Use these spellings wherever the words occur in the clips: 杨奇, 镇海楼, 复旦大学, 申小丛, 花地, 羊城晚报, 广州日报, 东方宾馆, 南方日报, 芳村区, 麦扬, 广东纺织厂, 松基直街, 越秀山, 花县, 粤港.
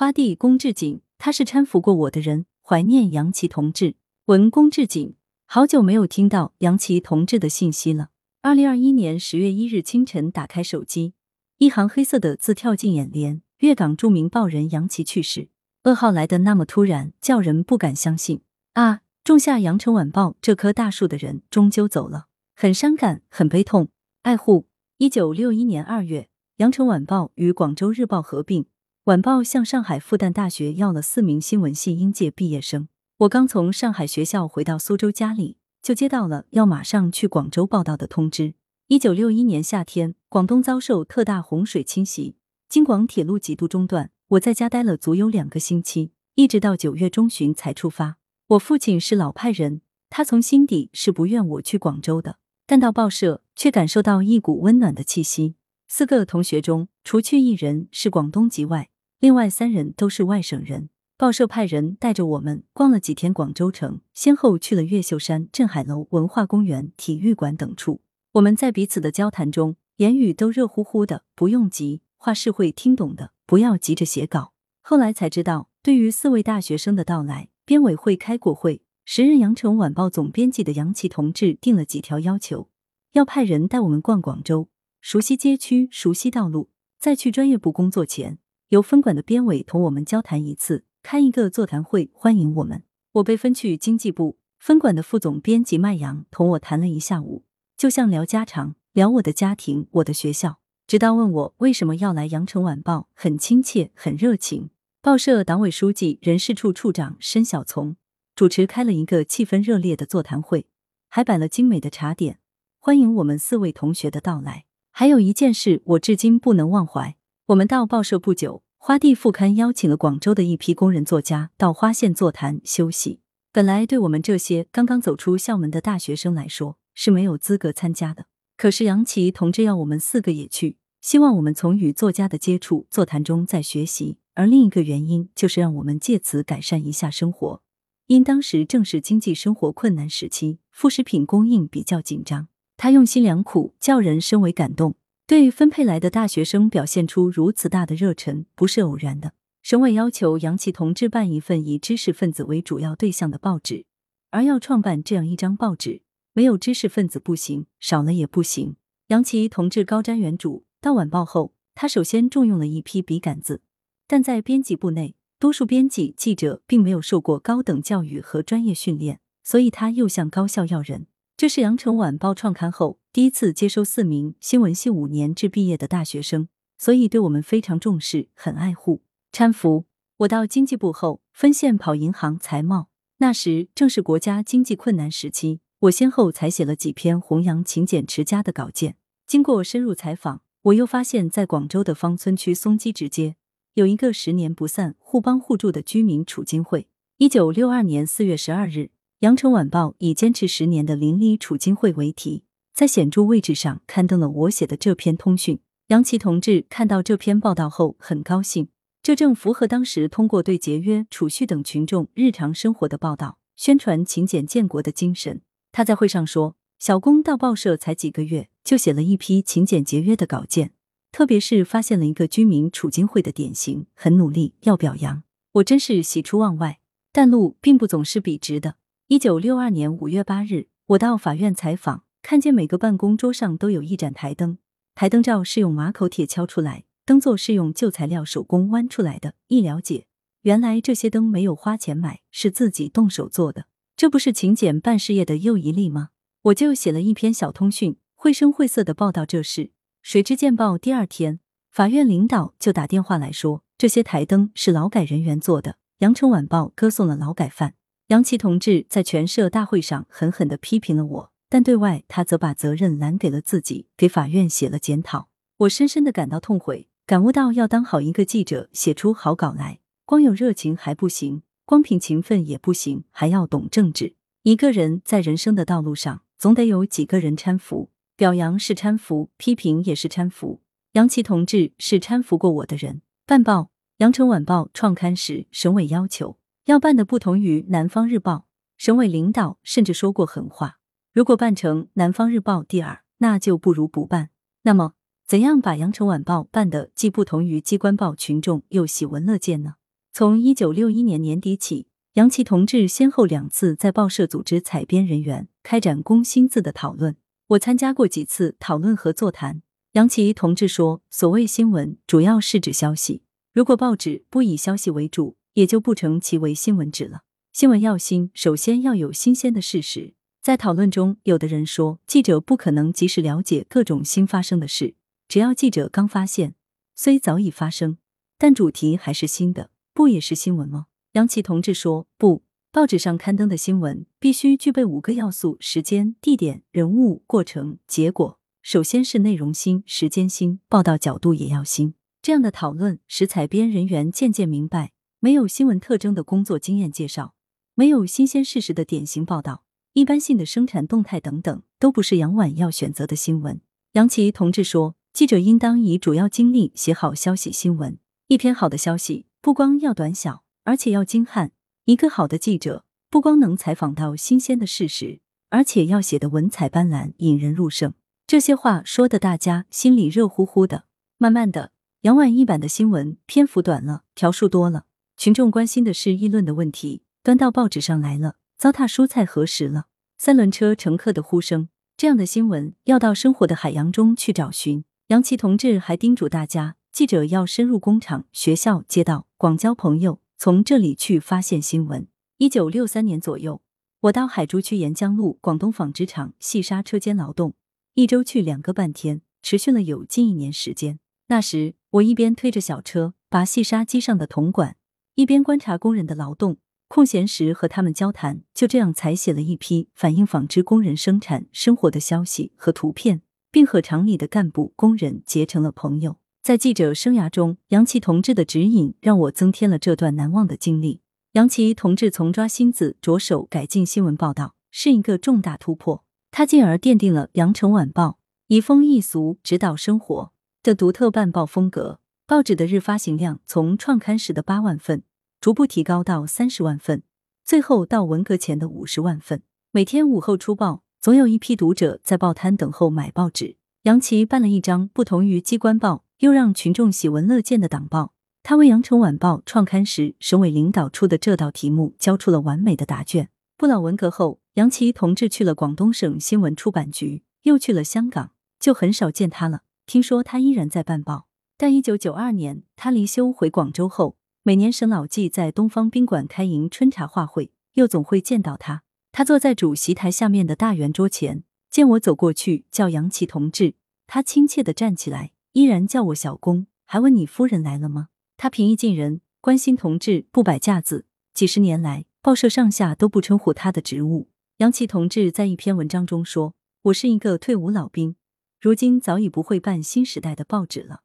花地龚志景，他是搀扶过我的人，怀念杨奇同志。文龚志景，好久没有听到杨奇同志的信息了。2021年10月1日清晨，打开手机，一行黑色的字跳进眼帘：粤港著名报人杨奇去世，噩耗来得那么突然，叫人不敢相信啊！种下羊城晚报这棵大树的人终究走了，很伤感，很悲痛。爱护。1961年2月，羊城晚报与广州日报合并，晚报向上海复旦大学要了4名新闻系应届毕业生。我刚从上海学校回到苏州家里，就接到了要马上去广州报道的通知。1961年夏天，广东遭受特大洪水侵袭，京广铁路几度中断，我在家待了足有2个星期，一直到9月中旬才出发。我父亲是老派人，他从心底是不愿我去广州的，但到报社却感受到一股温暖的气息。4个同学中，除去1人是广东籍外，另外3人都是外省人。报社派人带着我们逛了几天广州城，先后去了越秀山、镇海楼、文化公园、体育馆等处。我们在彼此的交谈中，言语都热乎乎的，不用急，话是会听懂的，不要急着写稿。后来才知道，对于4位大学生的到来，编委会开过会，时任羊城晚报总编辑的杨奇同志定了几条要求，要派人带我们逛广州，熟悉街区，熟悉道路，在去专业部工作前，由分管的编委同我们交谈一次，开一个座谈会欢迎我们。我被分去经济部，分管的副总编辑麦阳同我谈了一下午，就像聊家常，聊我的家庭，我的学校，直到问我为什么要来羊城晚报，很亲切，很热情。报社党委书记、人事处处长申小从主持开了一个气氛热烈的座谈会，还摆了精美的茶点，欢迎我们4位同学的到来。还有一件事我至今不能忘怀，我们到报社不久，花地副刊邀请了广州的一批工人作家到花县座谈休息，本来对我们这些刚刚走出校门的大学生来说是没有资格参加的，可是杨奇同志要我们4个也去，希望我们从与作家的接触、座谈中再学习，而另一个原因就是让我们借此改善一下生活，因当时正是经济生活困难时期，副食品供应比较紧张。他用心良苦，叫人深为感动，对分配来的大学生表现出如此大的热忱不是偶然的。省委要求杨奇同志办一份以知识分子为主要对象的报纸，而要创办这样一张报纸，没有知识分子不行，少了也不行。杨奇同志高瞻远瞩，到晚报后，他首先重用了一批笔杆子，但在编辑部内，多数编辑、记者并没有受过高等教育和专业训练，所以他又向高校要人。这是羊城晚报创刊后第一次接收4名新闻系5年制毕业的大学生，所以对我们非常重视，很爱护、搀扶。我到经济部后，分线跑银行、财贸，那时正是国家经济困难时期，我先后采写了几篇弘扬勤俭持家的稿件。经过深入采访，我又发现在广州的芳村区松基直街，有一个10年不散、互帮互助的居民储金会。1962年4月12日，羊城晚报以坚持10年的邻里储金会为题，在显著位置上刊登了我写的这篇通讯。杨奇同志看到这篇报道后很高兴，这正符合当时通过对节约、储蓄等群众日常生活的报道，宣传勤俭建国的精神。他在会上说，小龚到报社才几个月，就写了一批勤俭节约的稿件，特别是发现了一个居民储金会的典型，很努力，要表扬。我真是喜出望外，但路并不总是笔直的。1962年5月8日，我到法院采访，看见每个办公桌上都有一盏台灯，台灯罩是用马口铁敲出来，灯座是用旧材料手工弯出来的。一了解，原来这些灯没有花钱买，是自己动手做的，这不是勤俭办事业的又一例吗？我就写了一篇小通讯，绘声绘色地报道这事。谁知见报第2天，法院领导就打电话来说，这些台灯是劳改人员做的。羊城晚报歌颂了劳改犯。杨奇同志在全社大会上狠狠地批评了我，但对外他则把责任揽给了自己，给法院写了检讨。我深深地感到痛悔，感悟到要当好一个记者，写出好稿来，光有热情还不行，光凭勤奋也不行，还要懂政治。一个人在人生的道路上，总得有几个人搀扶。表扬是搀扶，批评也是搀扶。杨奇同志是搀扶过我的人。办报，羊城晚报创刊时，省委要求要办的不同于南方日报，省委领导甚至说过狠话，如果办成南方日报第2，那就不如不办。那么，怎样把羊城晚报办的既不同于机关报群众，又喜闻乐见呢？从1961年年底起，杨奇同志先后2次在报社组织采编人员开展工薪字的讨论。我参加过几次讨论和座谈。杨奇同志说，所谓新闻主要是指消息，如果报纸不以消息为主，也就不成其为新闻纸了。新闻要新，首先要有新鲜的事实。在讨论中，有的人说记者不可能及时了解各种新发生的事，只要记者刚发现，虽早已发生，但主题还是新的，不也是新闻吗？杨奇同志说，不，报纸上刊登的新闻必须具备5个要素：时间、地点、人物、过程、结果。首先是内容新，时间新，报道角度也要新。这样的讨论使采编人员渐渐明白，没有新闻特征的工作经验介绍，没有新鲜事实的典型报道，一般性的生产动态等等，都不是杨晚要选择的新闻。杨奇同志说，记者应当以主要精力写好消息新闻。一篇好的消息不光要短小，而且要精悍。一个好的记者不光能采访到新鲜的事实，而且要写得文采斑斓，引人入胜。这些话说的大家心里热乎乎的。慢慢的，杨晚一版的新闻篇幅短了，条数多了，群众关心的是议论的问题端到报纸上来了，糟蹋蔬菜核实了。三轮车乘客的呼声，这样的新闻要到生活的海洋中去找寻。杨奇同志还叮嘱大家，记者要深入工厂、学校、街道，广交朋友，从这里去发现新闻。1963年左右，我到海珠区沿江路广东纺织厂细纱车间劳动，一周去2个半天，持续了有近1年时间。那时我一边推着小车拔细纱机上的铜管，一边观察工人的劳动，空闲时和他们交谈，就这样采写了一批反映纺织工人生产生活的消息和图片，并和厂里的干部工人结成了朋友。在记者生涯中，杨奇同志的指引让我增添了这段难忘的经历。杨奇同志从抓新字着手改进新闻报道，是一个重大突破。他进而奠定了《羊城晚报》移风易俗、指导生活的独特办报风格。报纸的日发行量从创刊时的8万份逐步提高到30万份，最后到文革前的50万份。每天午后出报，总有一批读者在报摊等候买报纸。杨奇办了一张不同于机关报，又让群众喜闻乐见的党报。他为《羊城晚报》创刊时省委领导出的这道题目交出了完美的答卷。不老文革后，杨奇同志去了广东省新闻出版局，又去了香港，就很少见他了。听说他依然在办报，但1992年他离休回广州后，每年省老纪在东方宾馆开营春茶话会，又总会见到他。他坐在主席台下面的大圆桌前，见我走过去叫杨奇同志，他亲切地站起来，依然叫我小公，还问你夫人来了吗？他平易近人，关心同志，不摆架子。几十年来，报社上下都不称呼他的职务。杨奇同志在一篇文章中说，我是一个退伍老兵，如今早已不会办新时代的报纸了。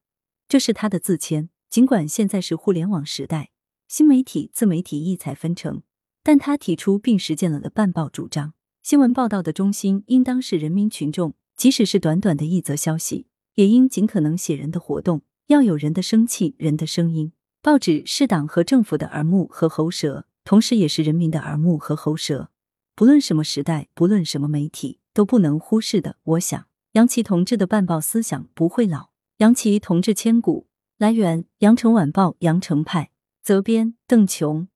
这是他的自谦。尽管现在是互联网时代，新媒体、自媒体异彩纷呈，但他提出并实践了的办报主张。新闻报道的中心应当是人民群众，即使是短短的一则消息，也应尽可能写人的活动，要有人的生气、人的声音。报纸是党和政府的耳目和喉舌，同时也是人民的耳目和喉舌。不论什么时代，不论什么媒体，都不能忽视的。我想，杨奇同志的办报思想不会老。杨奇同志千古。来源：羊城晚报羊城派，责编：邓琼。